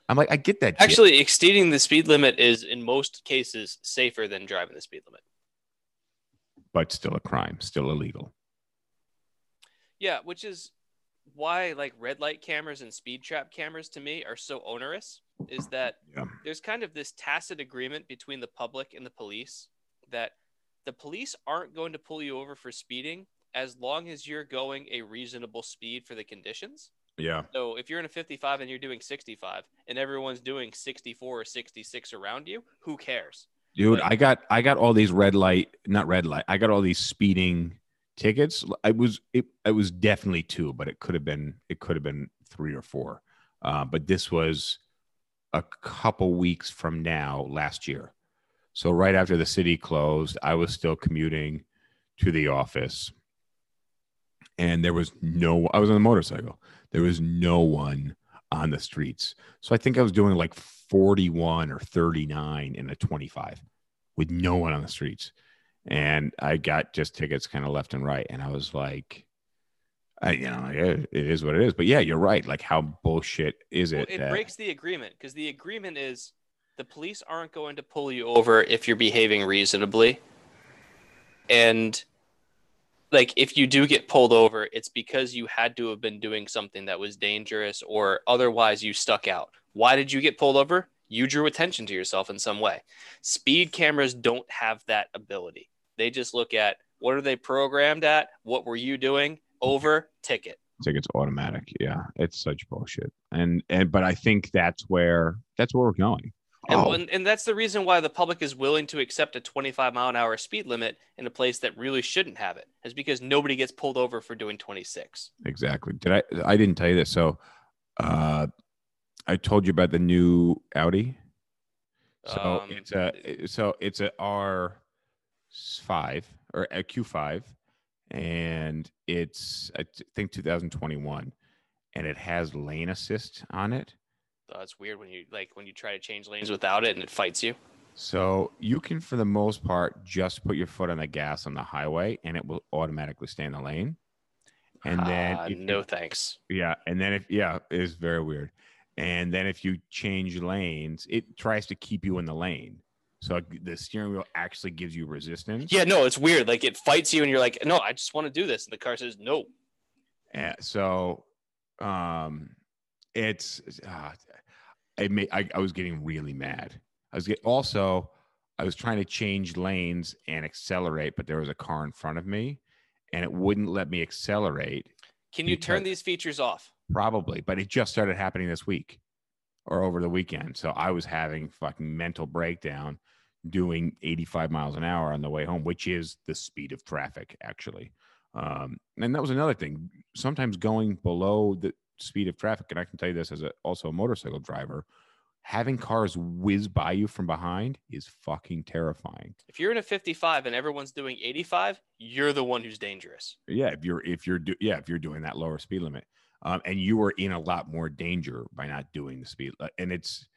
I'm like, I get that. Actually, exceeding the speed limit is in most cases safer than driving the speed limit, but still a crime, still illegal. Yeah, which is why like red light cameras and speed trap cameras to me are so onerous, is that there's kind of this tacit agreement between the public and the police that the police aren't going to pull you over for speeding as long as you're going a reasonable speed for the conditions. Yeah. So if you're in a 55 and you're doing 65 and everyone's doing 64 or 66 around you, who cares? Dude, like, I got all these I got all these speeding tickets. It was definitely two, but it could have been three or four. But this was a couple weeks from now, last year. So right after the city closed, I was still commuting to the office, and I was on a motorcycle. There was no one on the streets. So I think I was doing like 41 or 39 in a 25 with no one on the streets. And I got just tickets kind of left and right. And I was like, it is what it is. But yeah, you're right. Like, how bullshit is it? Well, it breaks the agreement, because the agreement is the police aren't going to pull you over if you're behaving reasonably. And like, if you do get pulled over, it's because you had to have been doing something that was dangerous, or otherwise you stuck out. Why did you get pulled over? You drew attention to yourself in some way. Speed cameras don't have that ability. They just look at, what are they programmed at? What were you doing? Over, ticket. Ticket's automatic. Yeah, it's such bullshit. But I think that's where we're going. And that's the reason why the public is willing to accept a 25-mile-an-hour speed limit in a place that really shouldn't have it, is because nobody gets pulled over for doing 26. Exactly. I didn't tell you this. So I told you about the new Audi. So it's a R5 or a Q5, and it's, I think, 2021, and it has lane assist on it. It's weird when you try to change lanes without it and it fights you. So you can, for the most part, just put your foot on the gas on the highway and it will automatically stay in the lane. And then no thanks. Yeah, and then it's very weird. And then if you change lanes, it tries to keep you in the lane. So the steering wheel actually gives you resistance. Yeah, no, it's weird. Like, it fights you and you're like, no, I just want to do this. And the car says no. And so I was getting really mad. I was trying to change lanes and accelerate, but there was a car in front of me and it wouldn't let me accelerate. Can you turn these features off? Probably, but it just started happening this week or over the weekend. So I was having fucking mental breakdown doing 85 miles an hour on the way home, which is the speed of traffic, actually. And that was another thing. Sometimes going below the speed of traffic, and I can tell you this as also a motorcycle driver, having cars whiz by you from behind is fucking terrifying. If you're in a 55 and everyone's doing 85, you're the one who's dangerous. Yeah, if you're doing that lower speed limit, and you are in a lot more danger by not doing the speed. And it's,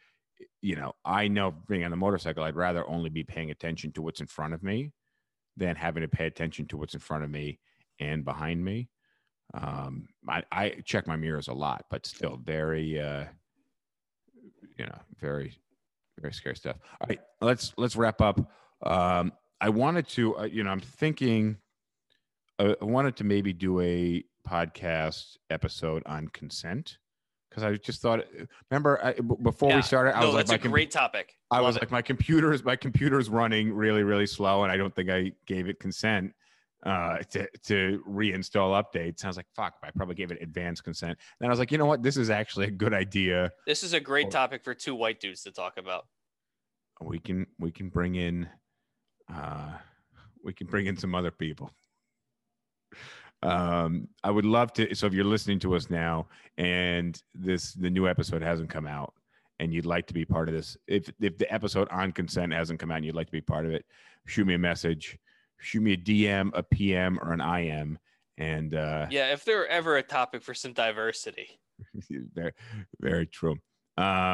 you know, I know being on a motorcycle, I'd rather only be paying attention to what's in front of me than having to pay attention to what's in front of me and behind me. I check my mirrors a lot, but still very. You know, very, very scary stuff. All right, let's wrap up. I wanted to, you know, I'm thinking, I wanted to maybe do a podcast episode on consent, because I just thought, remember, before we started, I was like, that's a great topic. I was like, my computer's running really, really slow, and I don't think I gave it consent to reinstall updates. I was like, fuck, I probably gave it advanced consent. And I was like, you know what? This is actually a good idea. This is a great topic for two white dudes to talk about. We can bring in some other people. I would love to. So if you're listening to us now and the new episode hasn't come out and you'd like to be part of this, if the episode on consent hasn't come out and you'd like to be part of it, shoot me a message. Shoot me a DM, a PM, or an IM, and yeah, if there were ever a topic for some diversity, very, very true. One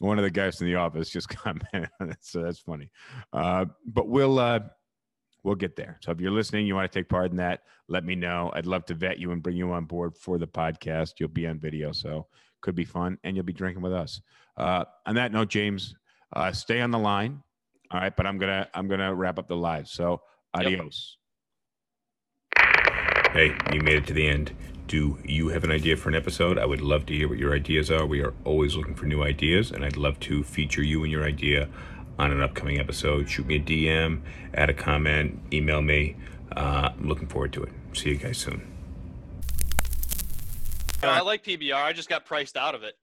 of the guys in the office just commented on it, so that's funny. But we'll get there. So if you're listening, you want to take part in that, let me know. I'd love to vet you and bring you on board for the podcast. You'll be on video, so could be fun, and you'll be drinking with us. On that note, James, stay on the line. All right, but I'm gonna wrap up the live. So adios. Yep. Hey, you made it to the end. Do you have an idea for an episode? I would love to hear what your ideas are. We are always looking for new ideas, and I'd love to feature you and your idea on an upcoming episode. Shoot me a DM, add a comment, email me. I'm looking forward to it. See you guys soon. I like PBR. I just got priced out of it.